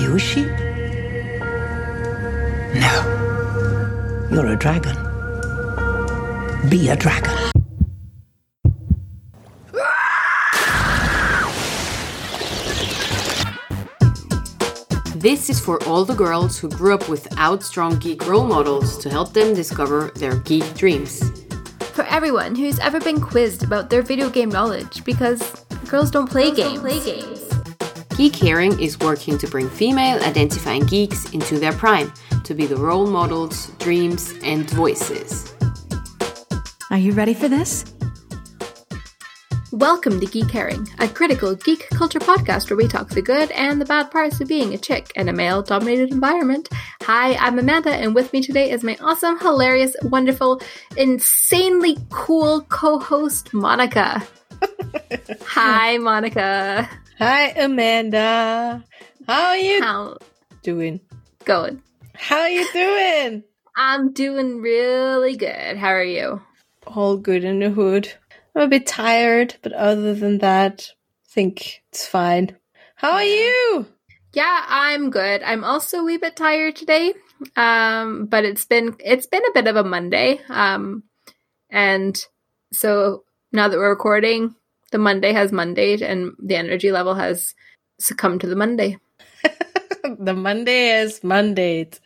you a sheep? No. You're a dragon. Be a dragon. This is for all the girls who grew up without strong geek role models to help them discover their geek dreams. For everyone who's ever been quizzed about their video game knowledge because girls don't play games. Geek Herring is working to bring female-identifying geeks into their prime to be the role models, dreams, and voices. Are you ready for this? Welcome to Geek Herring, a critical geek culture podcast where we talk the good and the bad parts of being a chick in a male-dominated environment. Hi, I'm Amanda, and with me today is my awesome, hilarious, wonderful, insanely cool co-host, Monica. Hi, Monica. Hi, Amanda. How are you doing? Good. How are you doing? I'm doing really good. How are you? All good in the hood. I'm a bit tired, but other than that, I think it's fine. How are you? Yeah, I'm good. I'm also a wee bit tired today, but it's been a bit of a Monday, and so now that we're recording, the Monday has Mondayed, and the energy level has succumbed to the Monday. The Monday has Mondayed.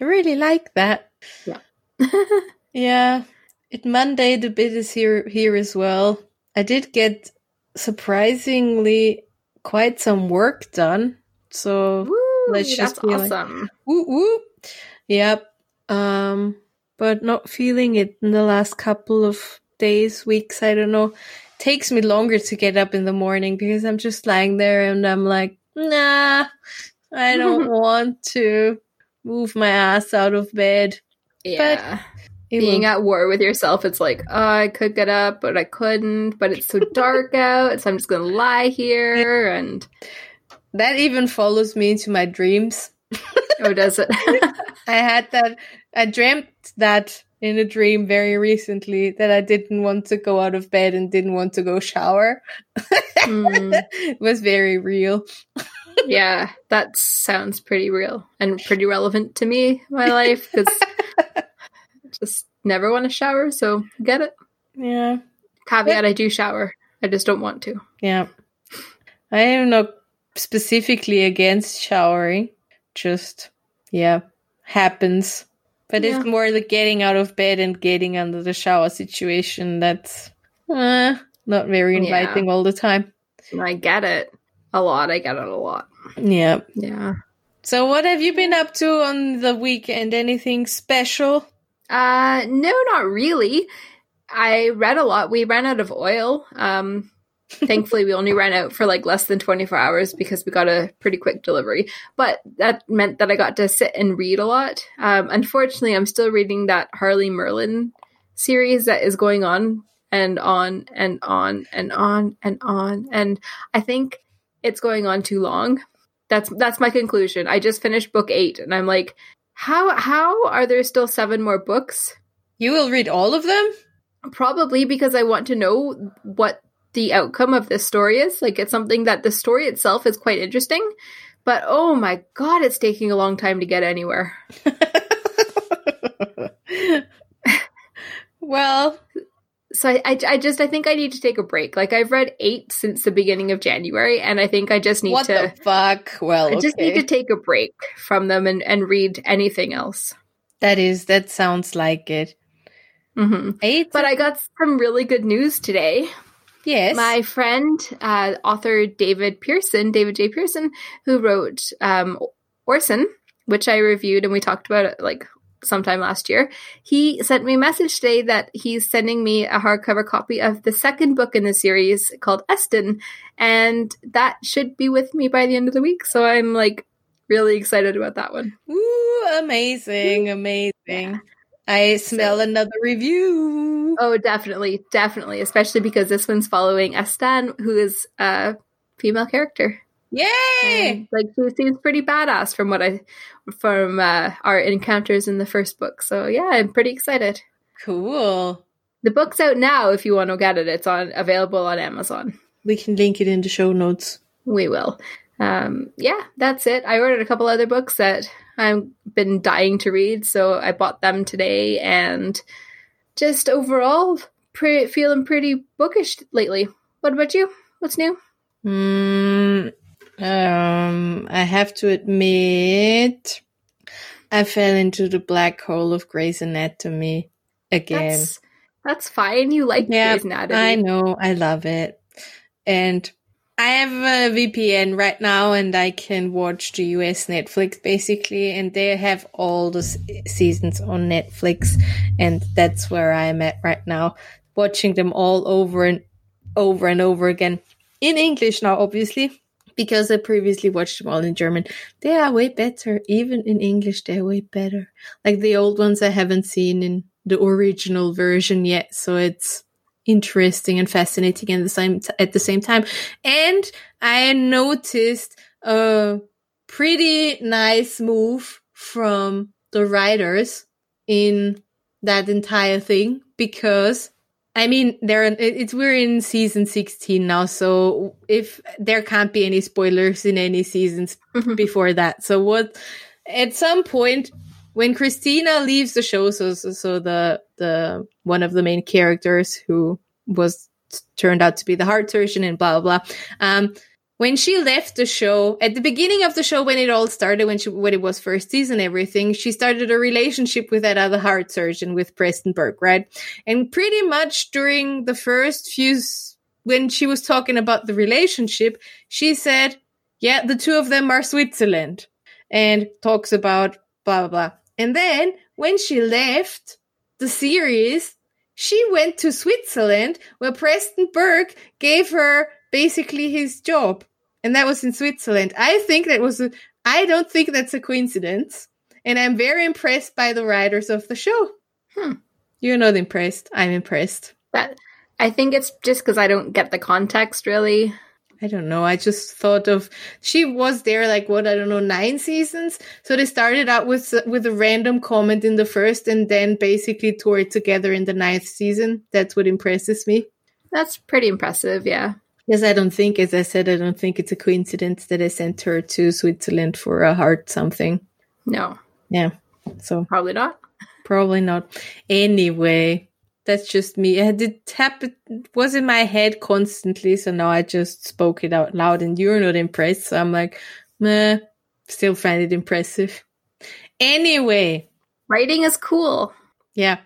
I really like that. Yeah. Yeah. It Mondayed a bit here as well. I did get surprisingly quite some work done. So woo, let's just be awesome. Like, woo woo. Yep. But not feeling it in the last couple of days, weeks, I don't know. It takes me longer to get up in the morning because I'm just lying there and I'm like, nah, I don't want to move my ass out of bed. Yeah. But being at war with yourself, it's like, oh, I could get up, but I couldn't, but it's so dark out, so I'm just going to lie here. And that even follows me into my dreams. Oh, does it? I dreamt that in a dream very recently, that I didn't want to go out of bed and didn't want to go shower. It was very real. Yeah, that sounds pretty real and pretty relevant to me, my life, because just never want to shower, so get it. Yeah. Caveat, I do shower. I just don't want to. Yeah. I am not specifically against showering. Just, yeah, happens. But yeah. It's more the getting out of bed and getting under the shower situation that's not very inviting all the time. I get it. I get it a lot. Yeah. Yeah. So what have you been up to on the weekend? Anything special? No, not really. I read a lot. We ran out of oil. Thankfully, we only ran out for like less than 24 hours because we got a pretty quick delivery. But that meant that I got to sit and read a lot. Unfortunately, I'm still reading that Harley Merlin series that is going on and on and on and on and on. And I think it's going on too long. That's my conclusion. I just finished book 8 and I'm like, How are there still 7 more books? You will read all of them? Probably, because I want to know what the outcome of this story is. Like, it's something that the story itself is quite interesting, but oh my god, it's taking a long time to get anywhere. Well, so I think I need to take a break. Like, I've read 8 since the beginning of January, and I think I just need to... What the fuck? Well, I just need to take a break from them and read anything else. That sounds like it. Mm-hmm. 8? But I got some really good news today. Yes. My friend, author David J. Pearson, who wrote Orson, which I reviewed and we talked about it, like, sometime last year, he sent me a message today that he's sending me a hardcover copy of the 2nd book in the series called Estan, and that should be with me by the end of the week, so I'm like really excited about that one. Ooh, amazing. Yeah. I smell another review. Oh, definitely, especially because this one's following Estan, who is a female character. Yay! She seems pretty badass from our encounters in the 1st book. So yeah, I'm pretty excited. Cool. The book's out now. If you want to get it, it's available on Amazon. We can link it in the show notes. We will. Yeah, that's it. I ordered a couple other books that I've been dying to read, so I bought them today, and just overall feeling pretty bookish lately. What about you? What's new? I have to admit, I fell into the black hole of Grey's Anatomy again. That's fine. You like Grey's Anatomy. I know. I love it. And I have a VPN right now, and I can watch the US Netflix, basically, and they have all the seasons on Netflix, and that's where I'm at right now, watching them all over and over and over again. In English now, obviously, because I previously watched them all in German. They are way better. Even in English, they're way better. Like the old ones I haven't seen in the original version yet, so it's interesting and fascinating at the same time. And I noticed a pretty nice move from the writers in that entire thing, because I mean, we're in season 16 now, so if there can't be any spoilers in any seasons before that. So at some point when Christina leaves the show, so the one of the main characters who was turned out to be the heart surgeon and blah blah blah. When she left the show at the beginning of the show, when it all started, when it was first season, everything, she started a relationship with that other heart surgeon, with Preston Burke, right? And pretty much during the first few, when she was talking about the relationship, she said, "Yeah, the two of them are Switzerland," and talks about blah blah blah. And then when she left the series, she went to Switzerland, where Preston Burke gave her basically his job. And that was in Switzerland. I don't think that's a coincidence. And I'm very impressed by the writers of the show. You're not impressed. I'm impressed. I think it's just because I don't get the context, really. I don't know. I just thought of, she was there like, 9 seasons. So they started out with a random comment in the first, and then basically tore it together in the 9th season. That's what impresses me. That's pretty impressive, yeah. Yes, I don't think it's a coincidence that I sent her to Switzerland for a heart something. No. Yeah. So probably not. Probably not. Anyway. That's just me. It was in my head constantly, so now I just spoke it out loud, and you're not impressed. So I'm like, meh, still find it impressive. Anyway. Writing is cool. Yeah.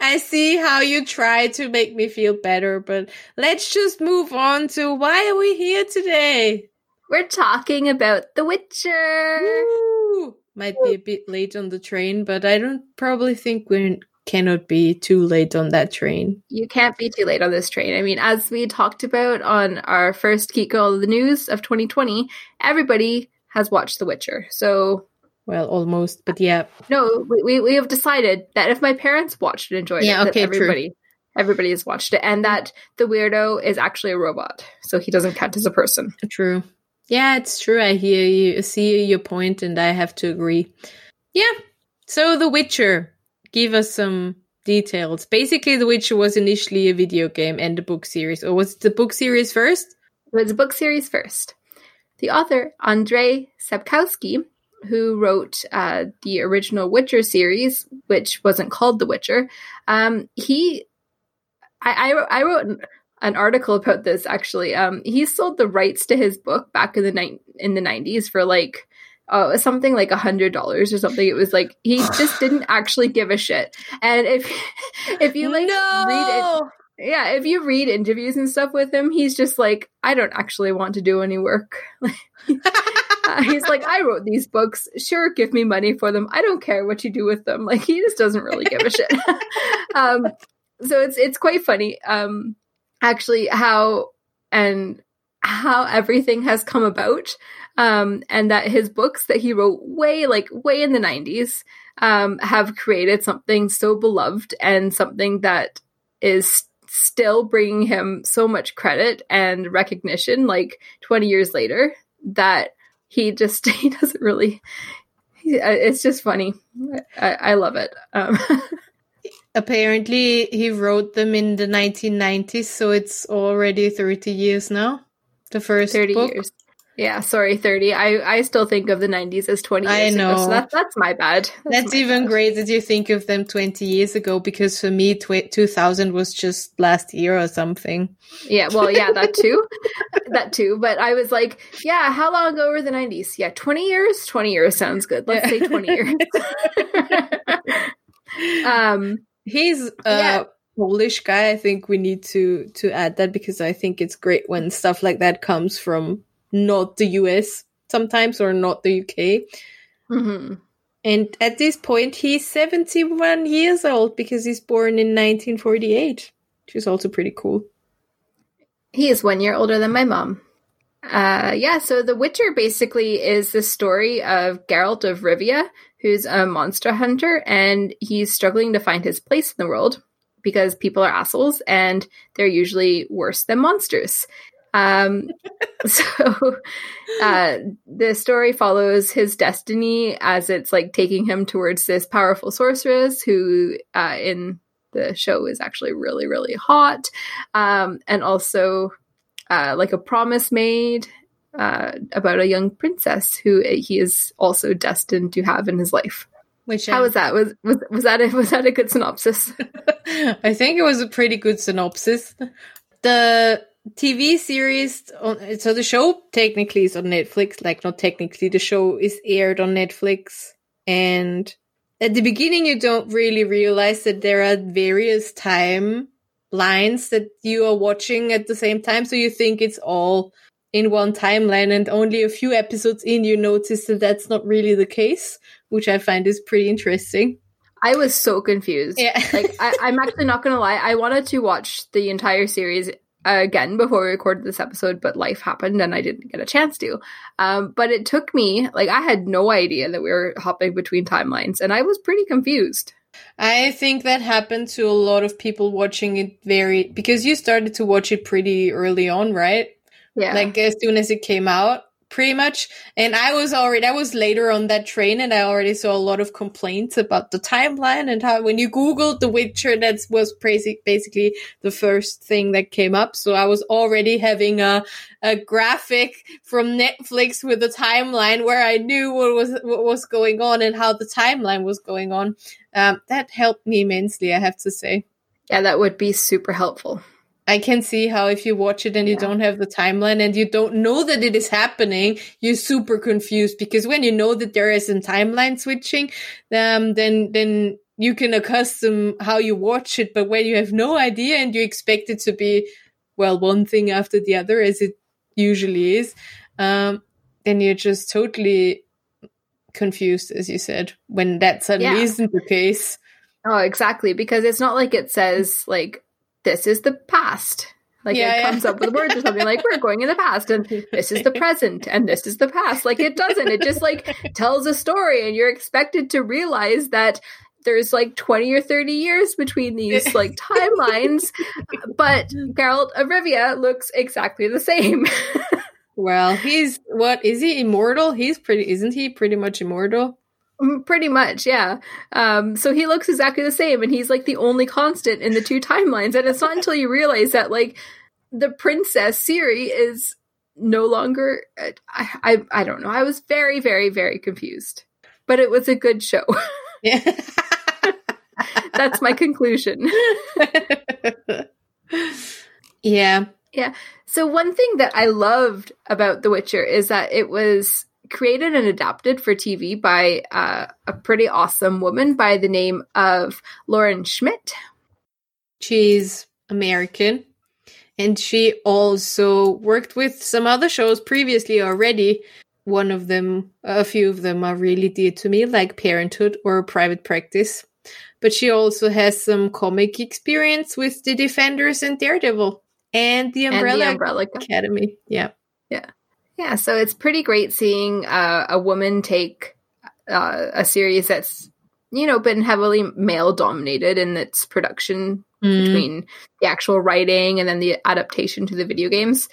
I see how you try to make me feel better, but let's just move on to why are we here today? We're talking about The Witcher. Woo! Might be a bit late on the train, but I don't probably think we cannot be too late on that train. You can't be too late on this train. I mean, as we talked about on our first Geek Girl of the News of 2020, everybody has watched The Witcher. So, well, almost, but yeah. No, we have decided that if my parents watched and enjoyed it, okay, that everybody has watched it, and that the weirdo is actually a robot, so he doesn't count as a person. True. Yeah, it's true. I hear you, see your point, and I have to agree. Yeah. So The Witcher, give us some details. Basically, The Witcher was initially a video game and a book series. Or was it the book series first? It was a book series first. The author, Andrzej Sapkowski, who wrote the original Witcher series, which wasn't called The Witcher, I wrote an article about this, actually. He sold the rights to his book back in the 90s for like something like $100 or something. It was like he just didn't actually give a shit. And if you like read it, yeah, if you read interviews and stuff with him, he's just like, I don't actually want to do any work. He's like, I wrote these books. Sure, give me money for them. I don't care what you do with them. Like, he just doesn't really give a shit. So it's quite funny. Actually, how everything has come about, and that his books that he wrote way in the 90s have created something so beloved and something that is still bringing him so much credit and recognition, like 20 years later, that he doesn't really. It's just funny. I love it. Apparently, he wrote them in the 1990s, so it's already 30 years now. The first 30 book? Years. Yeah, sorry, 30. I still think of the 90s as 20 years ago. I know. So that's my bad. That's my even bad. Great that you think of them 20 years ago, because for me, 2000 was just last year or something. Yeah, well, yeah, that too. That too. But I was like, yeah, how long ago were the 90s? Yeah, 20 years? 20 years sounds good. Let's say 20 years. He's... Polish guy. I think we need to add that, because I think it's great when stuff like that comes from not the US sometimes, or not the UK. Mm-hmm. And at this point, he's 71 years old, because he's born in 1948, which is also pretty cool. He is 1 year older than my mom. So The Witcher basically is the story of Geralt of Rivia, who's a monster hunter, and he's struggling to find his place in the world, because people are assholes and they're usually worse than monsters. The story follows his destiny as it's like taking him towards this powerful sorceress who in the show is actually really, really hot. And also like a promise made about a young princess who he is also destined to have in his life. How was that? Was that a good synopsis? I think it was a pretty good synopsis. The TV series, so the show technically is on Netflix. Like, not technically, the show is aired on Netflix. And at the beginning, you don't really realize that there are various timelines that you are watching at the same time. So you think it's all in one timeline, and only a few episodes in, you notice that that's not really the case, which I find is pretty interesting. I was so confused. Yeah. Like, I'm actually not going to lie. I wanted to watch the entire series again before we recorded this episode, but life happened and I didn't get a chance to. But it took me, like, I had no idea that we were hopping between timelines, and I was pretty confused. I think that happened to a lot of people watching it because you started to watch it pretty early on, right? Yeah. Like, as soon as it came out. Pretty much. And I was later on that train, and I already saw a lot of complaints about the timeline, and how when you Googled The Witcher, that was basically the first thing that came up. So I was already having a graphic from Netflix with a timeline where I knew what was going on and how the timeline was going on. That helped me immensely, I have to say. Yeah, that would be super helpful. I can see how if you watch it and you don't have the timeline and you don't know that it is happening, you're super confused, because when you know that there isn't timeline switching, then you can accustom how you watch it. But when you have no idea and you expect it to be, well, one thing after the other, as it usually is, then you're just totally confused, as you said, when that suddenly isn't the case. Oh, exactly. Because it's not like it says, like, this is the past. Like, it comes up with words or something like, we're going in the past, and this is the present, and this is the past. Like, it doesn't. It just, like, tells a story, and you're expected to realize that there's, like, 20 or 30 years between these, like, timelines. But Geralt of Rivia looks exactly the same. Well, is he immortal? Isn't he pretty much immortal? Pretty much, yeah. So he looks exactly the same, and he's, like, the only constant in the two timelines. And it's not until you realize that, like, the princess Ciri is no longer... I don't know. I was very, very, very confused. But it was a good show. Yeah. That's my conclusion. Yeah. Yeah. So one thing that I loved about The Witcher is that it was... created and adapted for TV by a pretty awesome woman by the name of Lauren Schmidt. She's American, and she also worked with some other shows previously already. One of them, a few of them are really dear to me, like Parenthood or Private Practice. But she also has some comic experience with the Defenders and Daredevil and the Umbrella Academy. Yeah. Yeah. Yeah, so it's pretty great seeing a woman take a series that's, you know, been heavily male-dominated in its production between the actual writing and then the adaptation to the video games,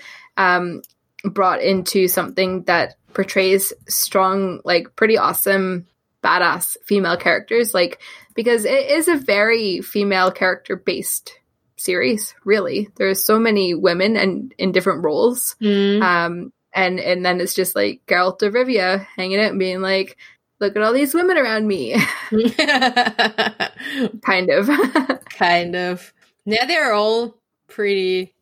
brought into something that portrays strong, like, pretty awesome, badass female characters, like, because it is a very female character-based series, really. There's so many women and in different roles. And then it's just like Geralt of Rivia hanging out and being like, look at all these women around me. Kind of. Kind of. Now they're all pretty,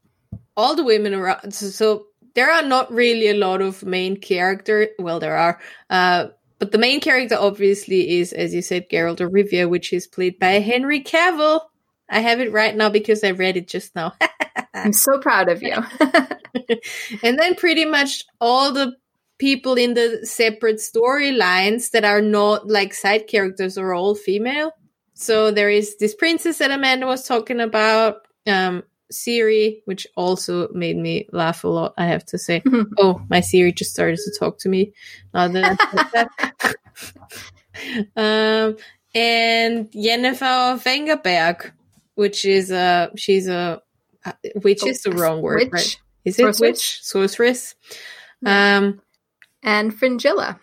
all the women around. So there are not really a lot of main character. Well, there are. But the main character obviously is, as you said, Geralt of Rivia, which is played by Henry Cavill. I have it right now because I read it just now. I'm so proud of you. And then pretty much all the people in the separate storylines that are not like side characters are all female. So there is this princess that Amanda was talking about, Ciri, which also made me laugh a lot, I have to say. Oh, my Ciri just started to talk to me now that I said that. And Yennefer Vengerberg, which is she's a witch is the wrong word, witch? Right? Is it sorceress? Witch? Sorceress. And Fringilla.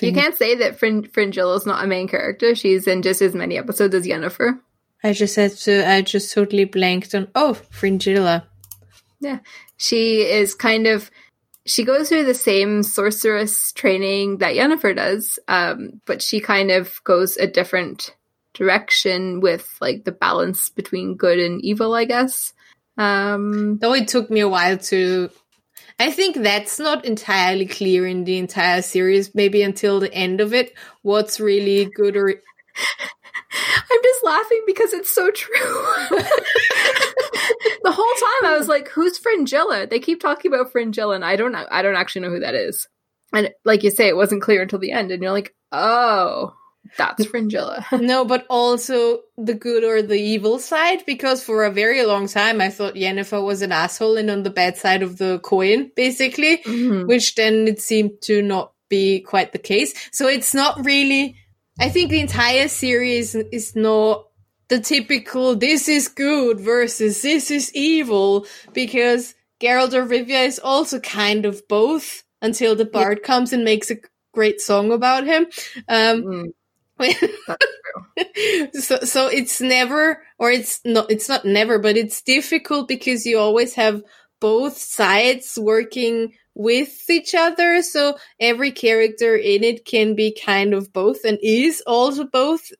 You can't say that Fringilla is not a main character. She's in just as many episodes as Yennefer. I just totally blanked on, Fringilla. Yeah. She is she goes through the same sorceress training that Yennefer does, but she kind of goes a different direction with like the balance between good and evil, I guess. Though it took me a while to... I think that's not entirely clear in the entire series, maybe until the end of it, what's really good or... I'm just laughing because it's so true. The whole time I was like, who's Fringilla? They keep talking about Fringilla and I don't actually know who that is. And like you say, it wasn't clear until the end and you're like, oh, that's Fringilla. No, but also the good or the evil side, because for a very long time I thought Yennefer was an asshole and on the bad side of the coin, basically, which then it seemed to not be quite the case. So it's not really... I think the entire series is not the typical this is good versus this is evil, because Geralt of Rivia is also kind of both until the bard comes and makes a great song about him. That's true. So it's never, or it's not never, but it's difficult because you always have both sides working with each other, so every character in it can be kind of both and is also both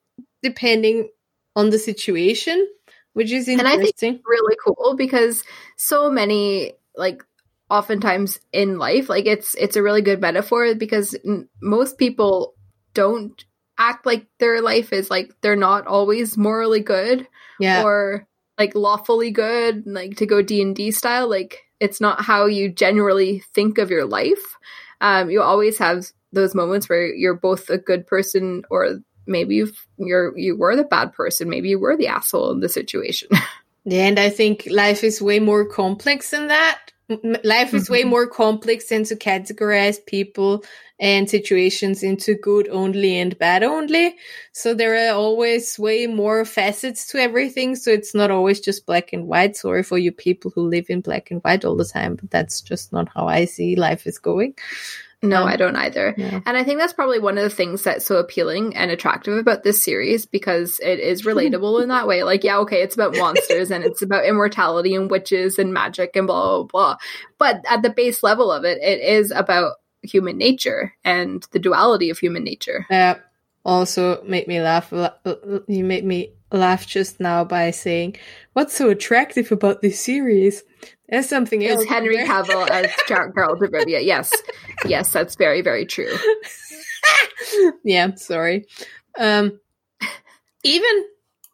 depending on the situation, which is interesting. And I think it's really cool because so many, like, oftentimes in life, like, it's a really good metaphor because most people don't act like their life is, like, they're not always morally good or, like, lawfully good, like, to go D&D style, like, it's not how you generally think of your life. You always have those moments where you're both a good person, or maybe you were the bad person. Maybe you were the asshole in the situation. Yeah, and I think life is way more complex than that. Life is way more complex than to categorize people and situations into good only and bad only. So there are always way more facets to everything. So it's not always just black and white. Sorry for you people who live in black and white all the time, but that's just not how I see life is going. No, I don't either. Yeah. And I think that's probably one of the things that's so appealing and attractive about this series, because it is relatable in that way. Like, yeah, okay, it's about monsters and it's about immortality and witches and magic and blah, blah, blah. But at the base level of it, it is about human nature and the duality of human nature. Yeah. Also made me laugh. You made me laugh just now by saying, what's so attractive about this series? There's something else. It's Henry Cavill as Geralt of Rivia. Yes, that's very, very true. Yeah, sorry. Even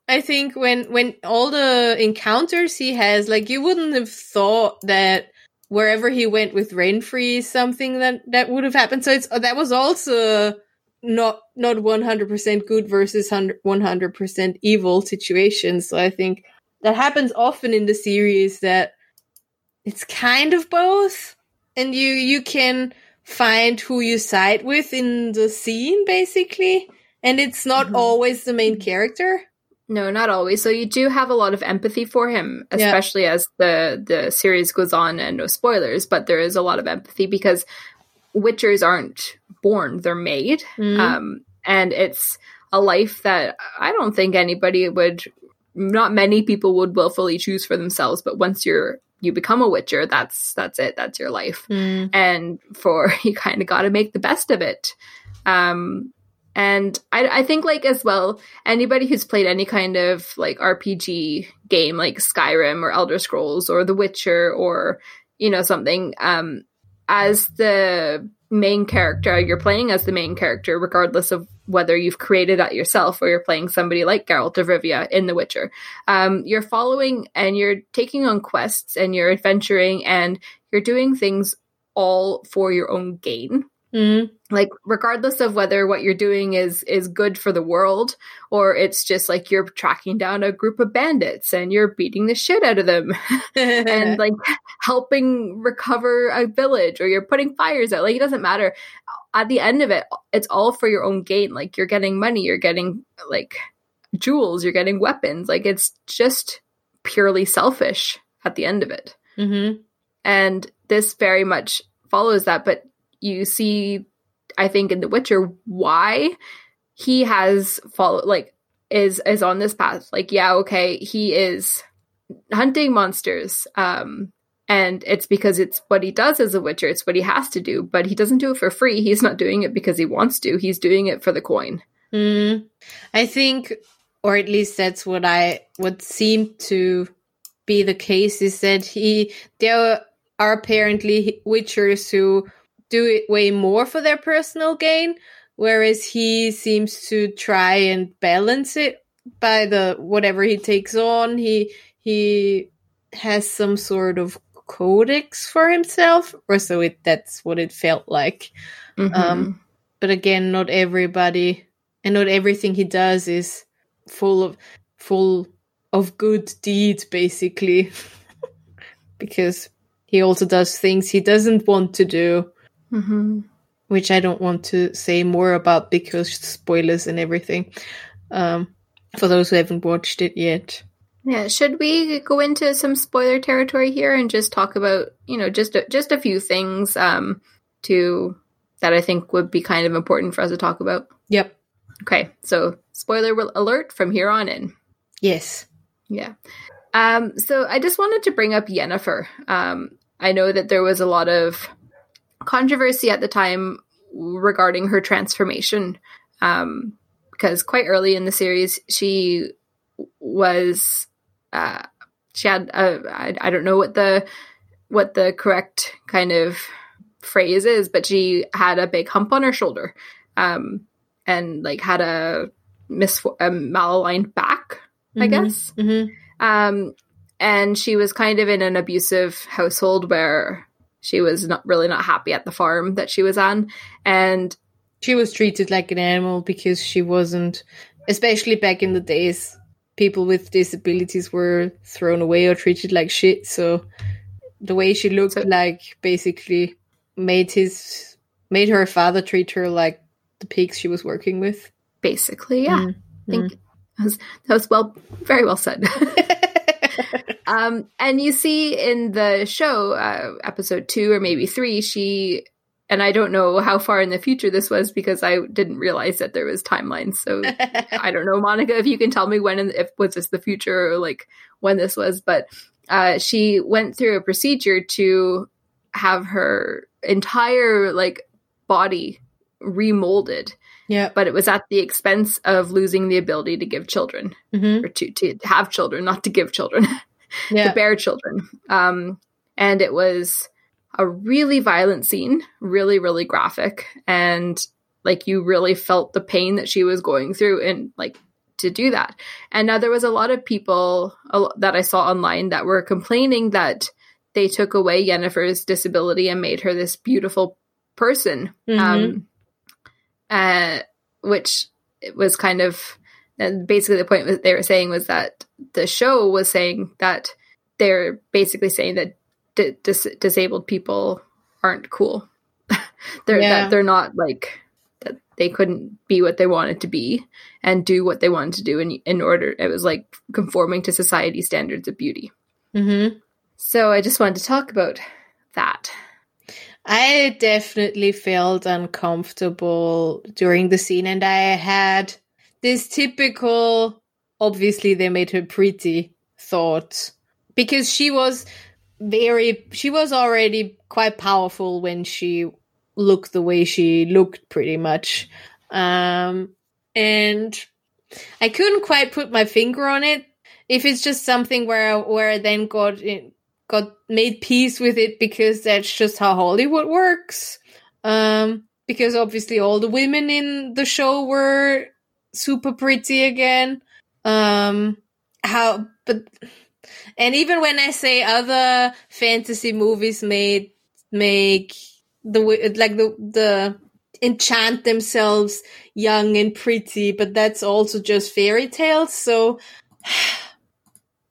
I think when all the encounters he has, like, you wouldn't have thought that wherever he went with Renfri, something that would have happened. So that was also not 100% good versus 100% evil situation. So I think that happens often in the series, that it's kind of both, and you can find who you side with in the scene, basically, and it's not always the main character. No, not always. So you do have a lot of empathy for him, especially as the series goes on, and no spoilers, but there is a lot of empathy because witchers aren't born, they're made. And it's a life that I don't think anybody would not many people would willfully choose for themselves, but once you become a Witcher, that's it, that's your life. And you kind of got to make the best of it. And I think, like, as well, anybody who's played any kind of, like, RPG game, like Skyrim or Elder Scrolls or The Witcher or, you know, something, as the main character, you're playing as the main character, regardless of whether you've created that yourself or you're playing somebody like Geralt of Rivia in The Witcher. You're following and you're taking on quests and you're adventuring and you're doing things all for your own gain. Mm-hmm. Like, regardless of whether what you're doing is good for the world, or it's just like you're tracking down a group of bandits and you're beating the shit out of them and like helping recover a village, or you're putting fires out, like, it doesn't matter. At the end of it, it's all for your own gain. Like, you're getting money, you're getting like jewels, you're getting weapons. Like, it's just purely selfish at the end of it. Mm-hmm. And this very much follows that, but you see, I think, in The Witcher, why he has followed, like, is on this path. Like, yeah, okay, he is hunting monsters, and it's because it's what he does as a Witcher. It's what he has to do, but he doesn't do it for free. He's not doing it because he wants to. He's doing it for the coin. I think, or at least that's what seemed to be the case, is that there are apparently Witchers who do it way more for their personal gain, whereas he seems to try and balance it by the whatever he takes on. He has some sort of codex for himself, or so that's what it felt like. Mm-hmm. But again, not everybody and not everything he does is full of good deeds, basically, because he also does things he doesn't want to do. Mm-hmm. Which I don't want to say more about because spoilers and everything, for those who haven't watched it yet. Yeah, should we go into some spoiler territory here and just talk about, you know, just a few things that I think would be kind of important for us to talk about? Yep. Okay, so spoiler alert from here on in. Yes. Yeah. So I just wanted to bring up Yennefer. I know that there was a lot of controversy at the time regarding her transformation, because quite early in the series she was she had I don't know what the correct kind of phrase is, but she had a big hump on her shoulder, and like had a malaligned back, I guess. Mm-hmm. And she was kind of in an abusive household where she was not happy at the farm that she was on. And she was treated like an animal because she wasn't, especially back in the days, people with disabilities were thrown away or treated like shit. So the way she looked basically made her father treat her like the pigs she was working with. Basically, yeah. Mm-hmm. I think that was very well said. And you see in the show, episode 2 or maybe 3, she, and I don't know how far in the future this was because I didn't realize that there was timelines. So I don't know, Monica, if you can tell me if was this the future or like when this was, but she went through a procedure to have her entire like body remolded. Yeah, but it was at the expense of losing the ability to give children, mm-hmm. or to have children, not to give children, to bear children. And it was a really violent scene, really, really graphic. And like, you really felt the pain that she was going through and like to do that. And now there was a lot of people that I saw online that were complaining that they took away Yennefer's disability and made her this beautiful person. Mm-hmm. Which was kind of, and basically the point that they were saying was that the show was saying that they're basically saying that disabled people aren't cool. That they're not like, that they couldn't be what they wanted to be and do what they wanted to do in order. It was like conforming to society standards of beauty. Mm-hmm. So I just wanted to talk about that. I definitely felt uncomfortable during the scene, and I had this typical obviously they made her pretty, thought, because she was already quite powerful when she looked the way she looked, pretty much. And I couldn't quite put my finger on it. If it's just something where I then got made peace with it because that's just how Hollywood works. Because obviously all the women in the show were super pretty again. And even when I say other fantasy movies make the enchant themselves young and pretty, but that's also just fairy tales. So,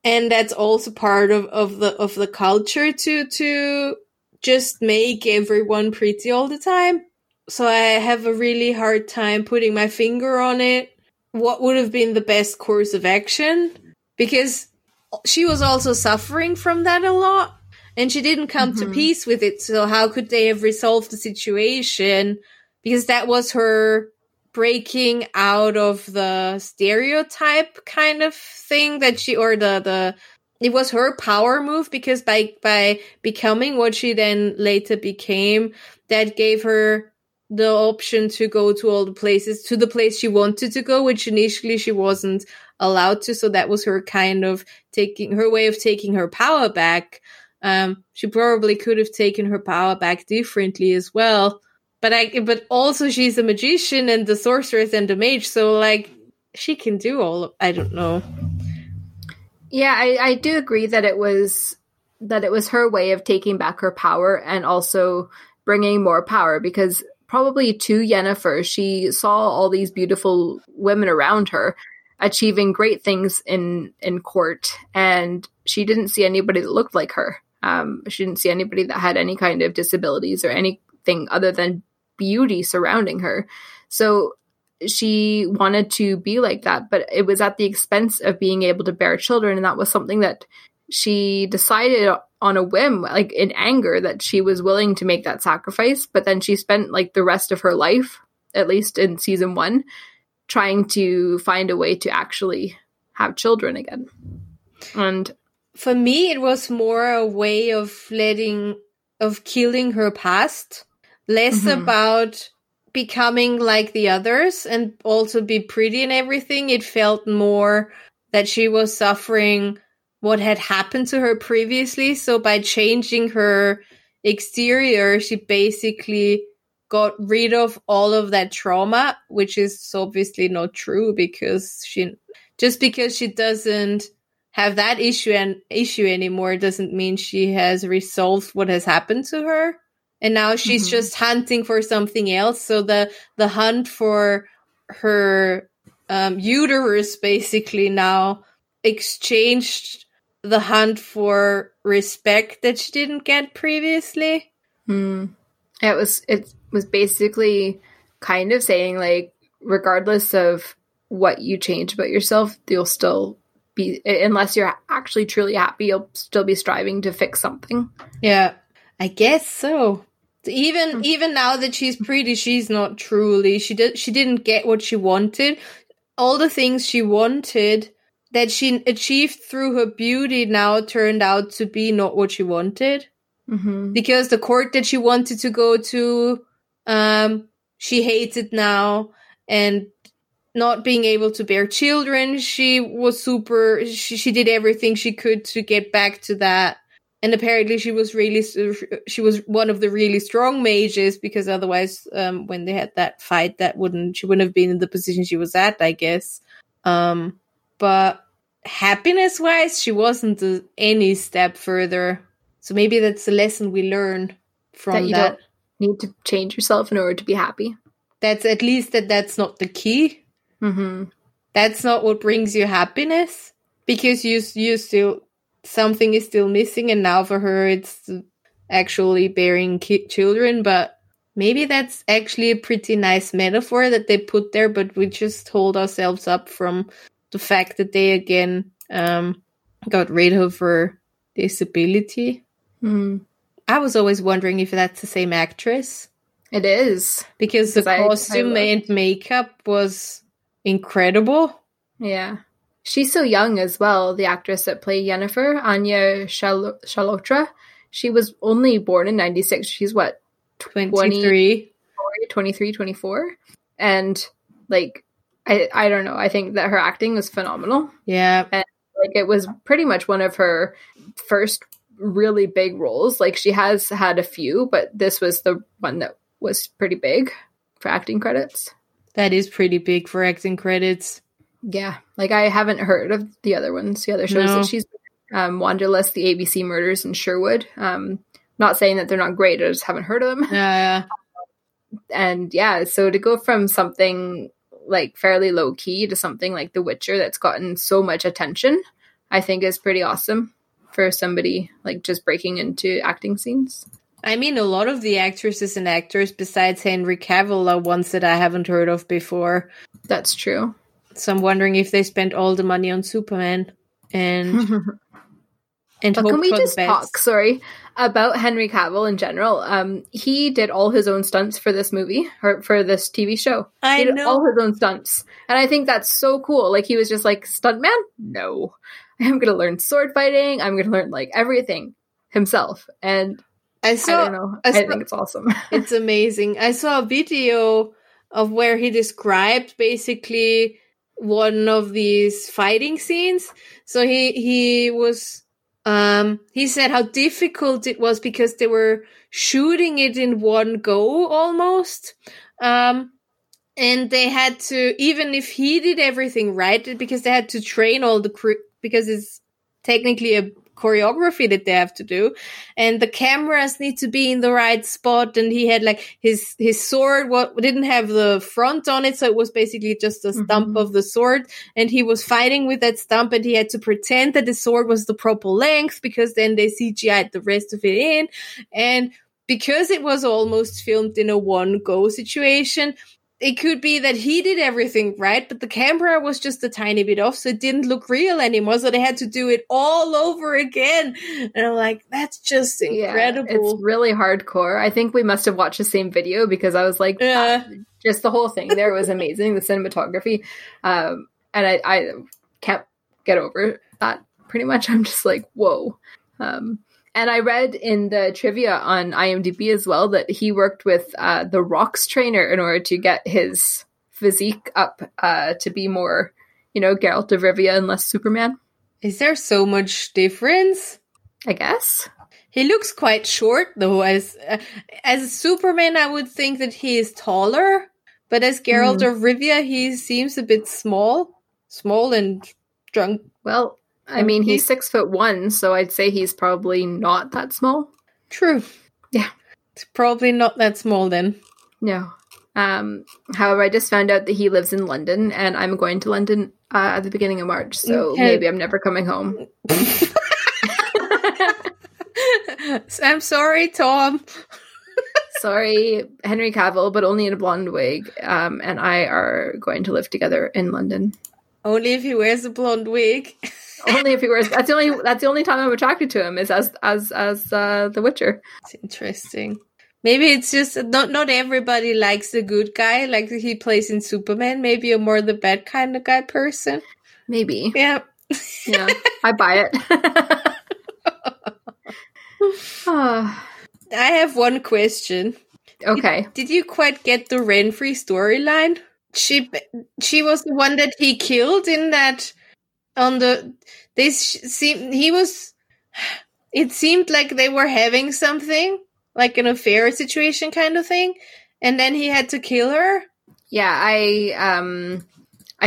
and that's also part of the culture to just make everyone pretty all the time. So I have a really hard time putting my finger on it. What would have been the best course of action? Because she was also suffering from that a lot, and she didn't come to peace with it. So how could they have resolved the situation? Because that was her breaking out of the stereotype kind of thing it was her power move, because by becoming what she then later became, that gave her the option to go to all the places, to the place she wanted to go, which initially she wasn't allowed to. So that was her kind of taking her power back. She probably could have taken her power back differently as well. But also she's a magician and the sorceress and the mage, so like she can do I don't know. Yeah, I do agree that it was her way of taking back her power and also bringing more power, because probably to Yennefer, she saw all these beautiful women around her achieving great things in court, and she didn't see anybody that looked like her. She didn't see anybody that had any kind of disabilities or anything other than beauty surrounding her. So she wanted to be like that, but it was at the expense of being able to bear children, and that was something that she decided on a whim, like in anger, that she was willing to make that sacrifice. But then she spent like the rest of her life, at least in season one, trying to find a way to actually have children again. And for me, it was more a way of killing her past, less about becoming like the others and also be pretty and everything. It felt more that she was suffering what had happened to her previously. So by changing her exterior, she basically got rid of all of that trauma, which is obviously not true, because she doesn't have that issue anymore doesn't mean she has resolved what has happened to her. And now she's just hunting for something else. So the hunt for her uterus basically now exchanged the hunt for respect that she didn't get previously. It was basically kind of saying, like, regardless of what you change about yourself, you'll still be, unless you're actually truly happy, you'll still be striving to fix something. Yeah, I guess so. Even now that she's pretty, she's not truly. She didn't get what she wanted. All the things she wanted that she achieved through her beauty now turned out to be not what she wanted. Because the court that she wanted to go to, she hated now, and not being able to bear children, she did everything she could to get back to that. And apparently she was one of the really strong mages, because otherwise when they had that fight, she wouldn't have been in the position she was at, I guess. But happiness-wise, she wasn't any step further. So maybe that's the lesson we learn from that. You don't need to change yourself in order to be happy. That's at least that's not the key. That's not what brings you happiness, because you still, something is still missing. And now for her, it's actually bearing children. But maybe that's actually a pretty nice metaphor that they put there. But we just hold ourselves up from the fact that they again got rid of her disability. I was always wondering if that's the same actress. It is. Because the costume and makeup was incredible. Yeah. She's so young as well, the actress that played Yennefer, Anya Chalotra. She was only born in 96. She's what, 23, 24? And, like, I don't know. I think that her acting was phenomenal. Yeah. And, like, it was pretty much one of her first really big roles. Like, she has had a few, but this was the one that was pretty big for acting credits. That is pretty big for acting credits. Yeah. Like, I haven't heard of the other ones, the other shows that she's Wanderlust, the ABC Murders, and Sherwood. Not saying that they're not great, I just haven't heard of them. Yeah. And yeah, so to go from something like fairly low key to something like The Witcher that's gotten so much attention, I think is pretty awesome for somebody like just breaking into acting scenes. I mean, a lot of the actresses and actors besides Henry Cavill are ones that I haven't heard of before. That's true. So I'm wondering if they spent all the money on Superman and but can we just talk, about Henry Cavill in general? He did all his own stunts for this movie, or for this TV show. He did all his own stunts. And I think that's so cool. Like, he was just like, stuntman? No. I'm going to learn sword fighting. I'm going to learn, like, everything himself. And I don't know. I think it's awesome. It's amazing. I saw a video of where he described basically one of these fighting scenes. So he was... he said how difficult it was because they were shooting it in one go almost. And they had to, even if he did everything right, because they had to train all the crew, because it's technically a choreography that they have to do. And the cameras need to be in the right spot. And he had like his sword didn't have the front on it. So it was basically just a stump of the sword. And he was fighting with that stump and he had to pretend that the sword was the proper length because then they CGI'd the rest of it in. And because it was almost filmed in a one-go situation, it could be that he did everything right, but the camera was just a tiny bit off, so it didn't look real anymore. So they had to do it all over again. And I'm like, that's just incredible. Yeah, it's really hardcore. I think we must have watched the same video because I was like, just the whole thing there was amazing. The cinematography. And I can't get over that pretty much. I'm just like, whoa. And I read in the trivia on IMDb as well that he worked with the Rock's trainer in order to get his physique up to be more, you know, Geralt of Rivia and less Superman. Is there so much difference? I guess. He looks quite short, though. As Superman, I would think that he is taller. But as Geralt of Rivia, he seems a bit small and drunk. Well... I mean, he's 6'1", so I'd say he's probably not that small. True. Yeah. It's probably not that small then. No. However, I just found out that he lives in London, and I'm going to London at the beginning of March, so maybe I'm never coming home. I'm sorry, Tom. Sorry, Henry Cavill, but only in a blonde wig, and I are going to live together in London. Only if he wears a blonde wig. Only if he wears. That's the only time I'm attracted to him is as The Witcher. It's interesting. Maybe it's just not everybody likes the good guy like he plays in Superman. Maybe you're more the bad kind of guy person. Maybe. Yeah. Yeah. I buy it. I have one question. Okay. Did you quite get the Renfri storyline? She was the one that he killed in that it seemed like they were having something like an affair situation kind of thing, and then he had to kill her. Yeah, I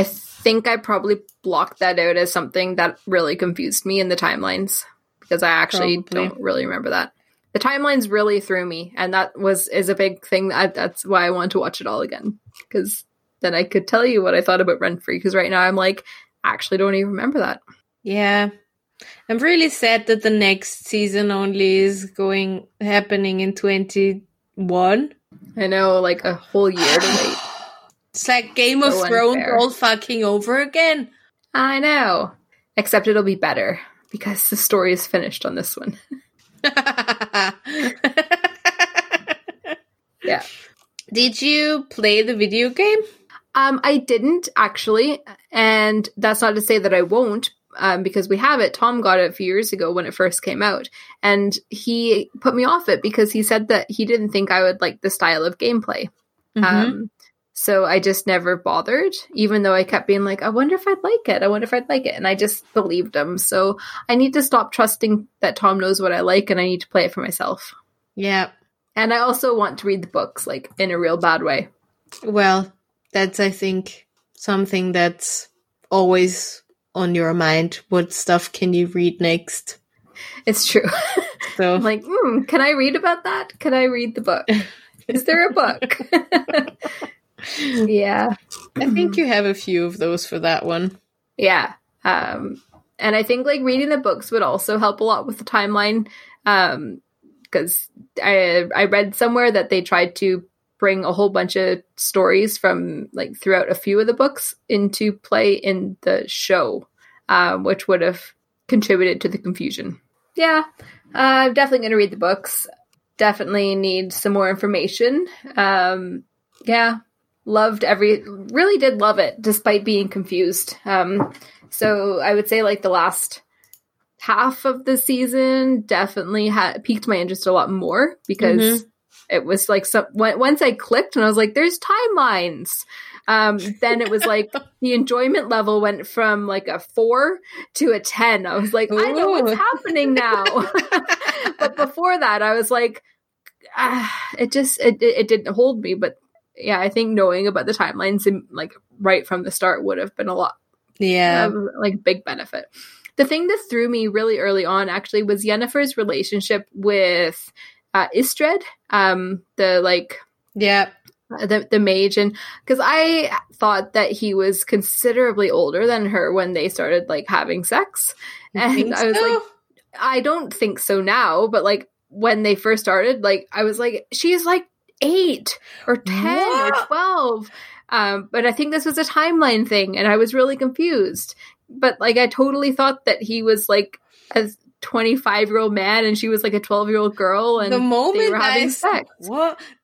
think I probably blocked that out as something that really confused me in the timelines because I actually don't really remember that. The timelines really threw me, and that is a big thing. That's why I want to watch it all again, because then I could tell you what I thought about Renfri, because right now I'm like, actually don't even remember that. Yeah. I'm really sad that the next season only is happening in 2021. I know, like a whole year to wait. It's like Game of Thrones all fucking over again. I know. Except it'll be better because the story is finished on this one. Yeah. Did you play the video game? I didn't actually, and that's not to say that I won't, because we have it. Tom got it a few years ago when it first came out, and he put me off it because he said that he didn't think I would like the style of gameplay. Mm-hmm. So I just never bothered, even though I kept being like, I wonder if I'd like it. I wonder if I'd like it. And I just believed him. So I need to stop trusting that Tom knows what I like, and I need to play it for myself. Yeah. And I also want to read the books, like, in a real bad way. Well, that's, I think, something that's always on your mind. What stuff can you read next? It's true. So I'm like, can I read about that? Can I read the book? Is there a book? Yeah. I think you have a few of those for that one. Yeah. And I think, like, reading the books would also help a lot with the timeline. Because I read somewhere that they tried to bring a whole bunch of stories from, like, throughout a few of the books into play in the show, which would have contributed to the confusion. Yeah, I'm definitely going to read the books. Definitely need some more information. Yeah, really did love it, despite being confused. So I would say, like, the last half of the season definitely piqued my interest a lot more, because it was like, once I clicked and I was like, there's timelines, then it was like the enjoyment level went from like a 4 to a 10. I was like, ooh, I know what's happening now. But before that, I was like, it didn't hold me. But yeah, I think knowing about the timelines and, like, right from the start would have been a lot. Yeah, like, big benefit. The thing that threw me really early on, actually, was Yennefer's relationship with Istred, the mage, and because I thought that he was considerably older than her when they started, like, having sex, and I was like, I don't think so now, but, like, when they first started, like, I was like, she's like 8 or 10 or 12, but I think this was a timeline thing, and I was really confused. But, like, I totally thought that he was, like, a 25-year-old man and she was, like, a 12-year-old girl, and the moment they were having sex.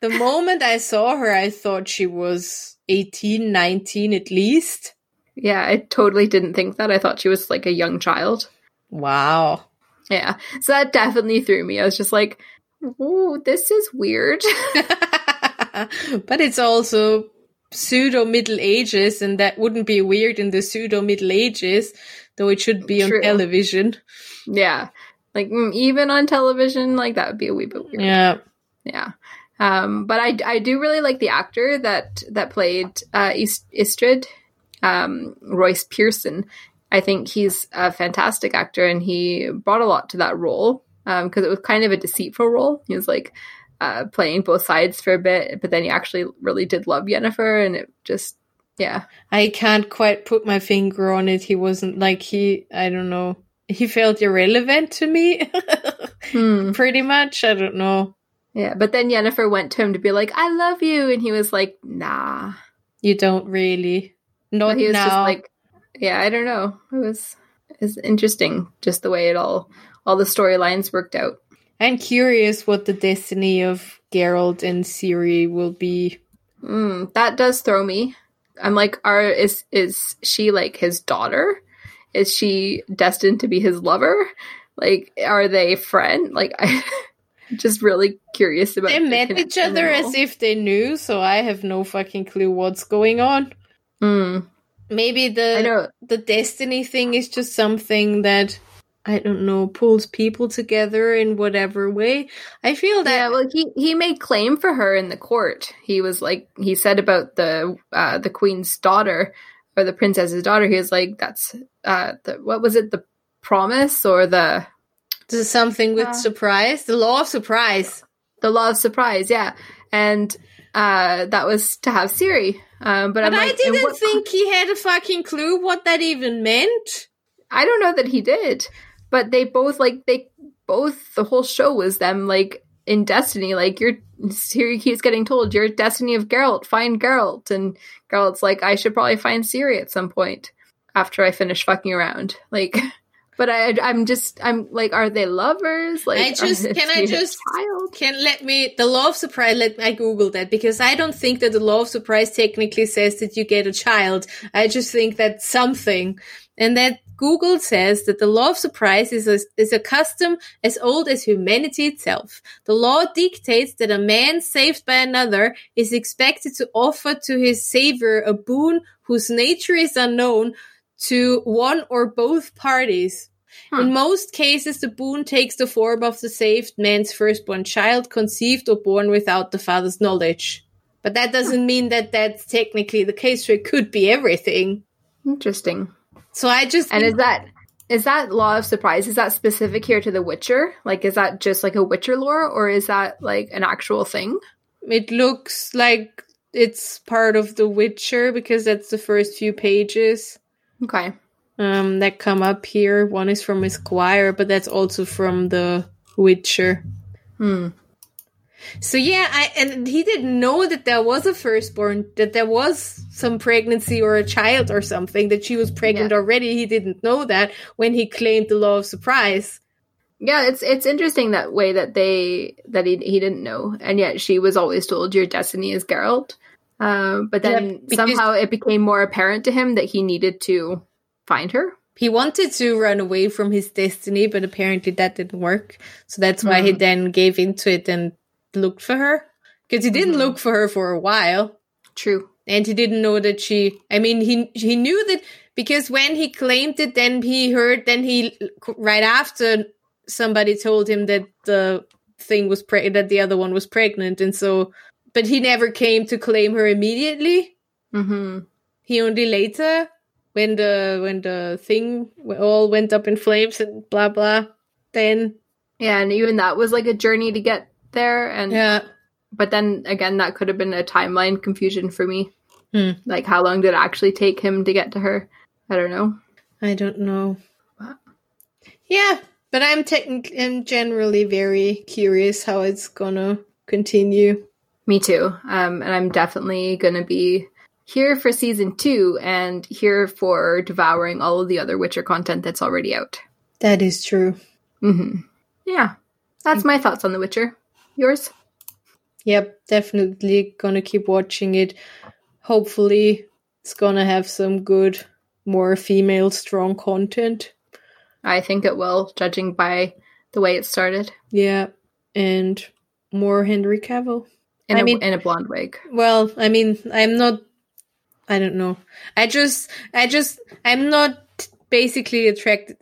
The moment I saw her, I thought she was 18, 19 at least. Yeah, I totally didn't think that. I thought she was, like, a young child. Wow. Yeah, so that definitely threw me. I was just like, ooh, this is weird. But it's also pseudo-Middle Ages, and that wouldn't be weird in the pseudo-Middle Ages, though it should be on television. Yeah. Like, even on television, like, that would be a wee bit weird. Yeah. Yeah. But I do really like the actor that played Istred, Royce Pearson. I think he's a fantastic actor, and he brought a lot to that role, because it was kind of a deceitful role. He was, like, playing both sides for a bit, but then he actually really did love Yennefer, and it just, yeah. I can't quite put my finger on it. He wasn't like, I don't know. He felt irrelevant to me. Pretty much. I don't know. Yeah, but then Yennefer went to him to be like, I love you. And he was like, nah. You don't really. Not now. He was just like, yeah, I don't know. It was interesting, just the way it all the storylines worked out. I'm curious what the destiny of Geralt and Ciri will be. That does throw me. I'm like, is she, like, his daughter? Is she destined to be his lover? Like, are they friend? Like, I'm just really curious about. They met each other as if they knew, so I have no fucking clue what's going on. Maybe the destiny thing is just something that, I don't know, pulls people together in whatever way. I feel that. Yeah, well, he made claim for her in the court. He was like, he said about the queen's daughter, or the princess's daughter. He was like, that's what was it? The promise, or the something with surprise? The law of surprise. The law of surprise. Yeah, and that was to have Ciri. But I didn't think he had a fucking clue what that even meant. I don't know that he did, but the whole show was them, like, in destiny, like, Ciri keeps getting told, your destiny of Geralt, find Geralt, and Geralt's like, I should probably find Ciri at some point after I finish fucking around. Like, But I'm like, are they lovers? Like, the law of surprise, I Googled that because I don't think that the law of surprise technically says that you get a child. I just think that's something. And that Google says that the law of surprise is a custom as old as humanity itself. The law dictates that a man saved by another is expected to offer to his savior a boon whose nature is unknown to one or both parties. In most cases, the boon takes the form of the saved man's firstborn child, conceived or born without the father's knowledge. But that doesn't mean that that's technically the case, so it could be everything. Interesting. So I just... And is that law of surprise, is that specific here to The Witcher? Like, is that just like a Witcher lore, or is that like an actual thing? It looks like it's part of The Witcher because that's the first few pages. Okay. That come up here. One is from Esquire, but that's also from The Witcher. So yeah, and he didn't know that there was a firstborn, that there was some pregnancy or a child or something, that she was pregnant already. He didn't know that when he claimed the law of surprise. Yeah, it's interesting that way that he didn't know, and yet she was always told your destiny is Geralt. But then somehow it became more apparent to him that he needed to find her. He wanted to run away from his destiny, but apparently that didn't work. So that's why he then gave into it and looked for her. Because he didn't look for her for a while. True. And he didn't know that she... I mean, he knew that... Because when he claimed it, then he heard... Then he... Right after, somebody told him that the thing was that the other one was pregnant. And so... But he never came to claim her immediately. Mm-hmm. He only later, when the thing all went up in flames and blah, blah, then... Yeah, and even that was like a journey to get there. And yeah. But then, again, that could have been a timeline confusion for me. Like, how long did it actually take him to get to her? I don't know. What? Yeah, but I'm generally very curious how it's gonna continue. Me too. And I'm definitely going to be here for season 2 and here for devouring all of the other Witcher content that's already out. That is true. Mm-hmm. Yeah. That's my thoughts on The Witcher. Yours? Yep. Definitely going to keep watching it. Hopefully it's going to have some good, more female strong content. I think it will, judging by the way it started. Yeah. And more Henry Cavill. In a blonde wig. Well, I mean, I'm not... I don't know. I just... I'm not basically attracted...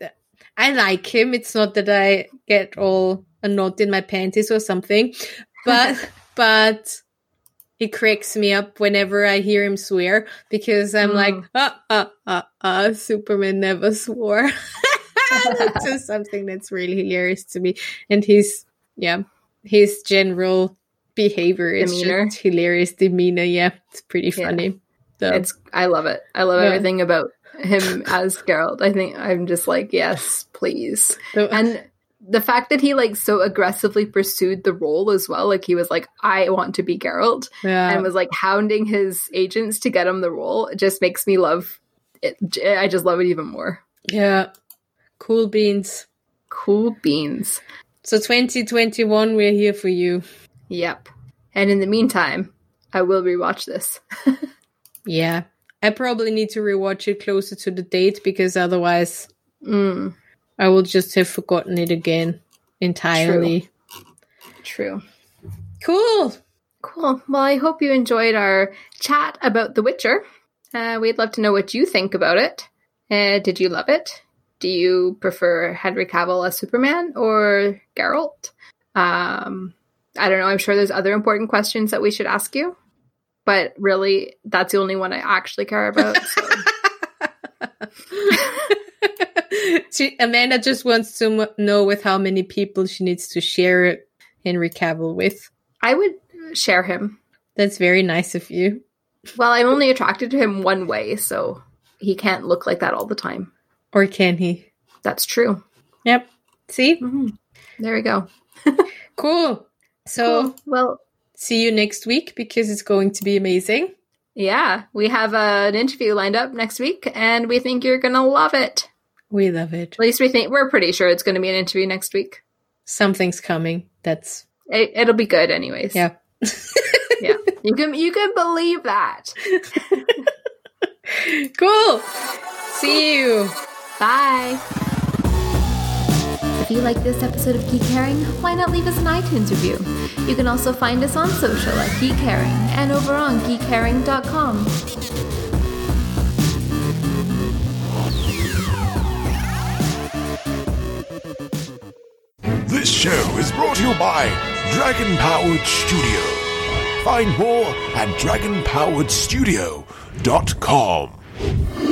I like him. It's not that I get all a knot in my panties or something. But it cracks me up whenever I hear him swear. Because I'm like, Superman never swore. That's just something that's really hilarious to me. And his general... behavior is just hilarious. Demeanor, yeah, it's pretty funny. So. I love it. I love everything about him as Geralt. I think I'm just like, yes, please. So, and the fact that he like so aggressively pursued the role as well, like he was like, I want to be Geralt, and was like hounding his agents to get him the role. It just makes me love it. I just love it even more. Yeah, cool beans. Cool beans. So 2021, we're here for you. Yep. And in the meantime, I will rewatch this. Yeah. I probably need to rewatch it closer to the date because otherwise I will just have forgotten it again entirely. True. Cool. Well, I hope you enjoyed our chat about The Witcher. We'd love to know what you think about it. Did you love it? Do you prefer Henry Cavill as Superman or Geralt? I don't know. I'm sure there's other important questions that we should ask you, but really, that's the only one I actually care about. So. Amanda just wants to know with how many people she needs to share Henry Cavill with. I would share him. That's very nice of you. Well, I'm only attracted to him one way, so he can't look like that all the time. Or can he? That's true. Yep. See? Mm-hmm. There we go. Cool. So, well, see you next week because it's going to be amazing. Yeah, we have an interview lined up next week and we think you're going to love it. We love it. At least we think we're pretty sure it's going to be an interview next week. Something's coming. That's it'll be good, anyways. Yeah, yeah. You can believe that. Cool. See you. Bye. If you like this episode of Geek Herring, why not leave us an iTunes review? You can also find us on social at Geek Herring and over on geekherring.com. This show is brought to you by Dragon Powered Studio. Find more at dragonpoweredstudio.com.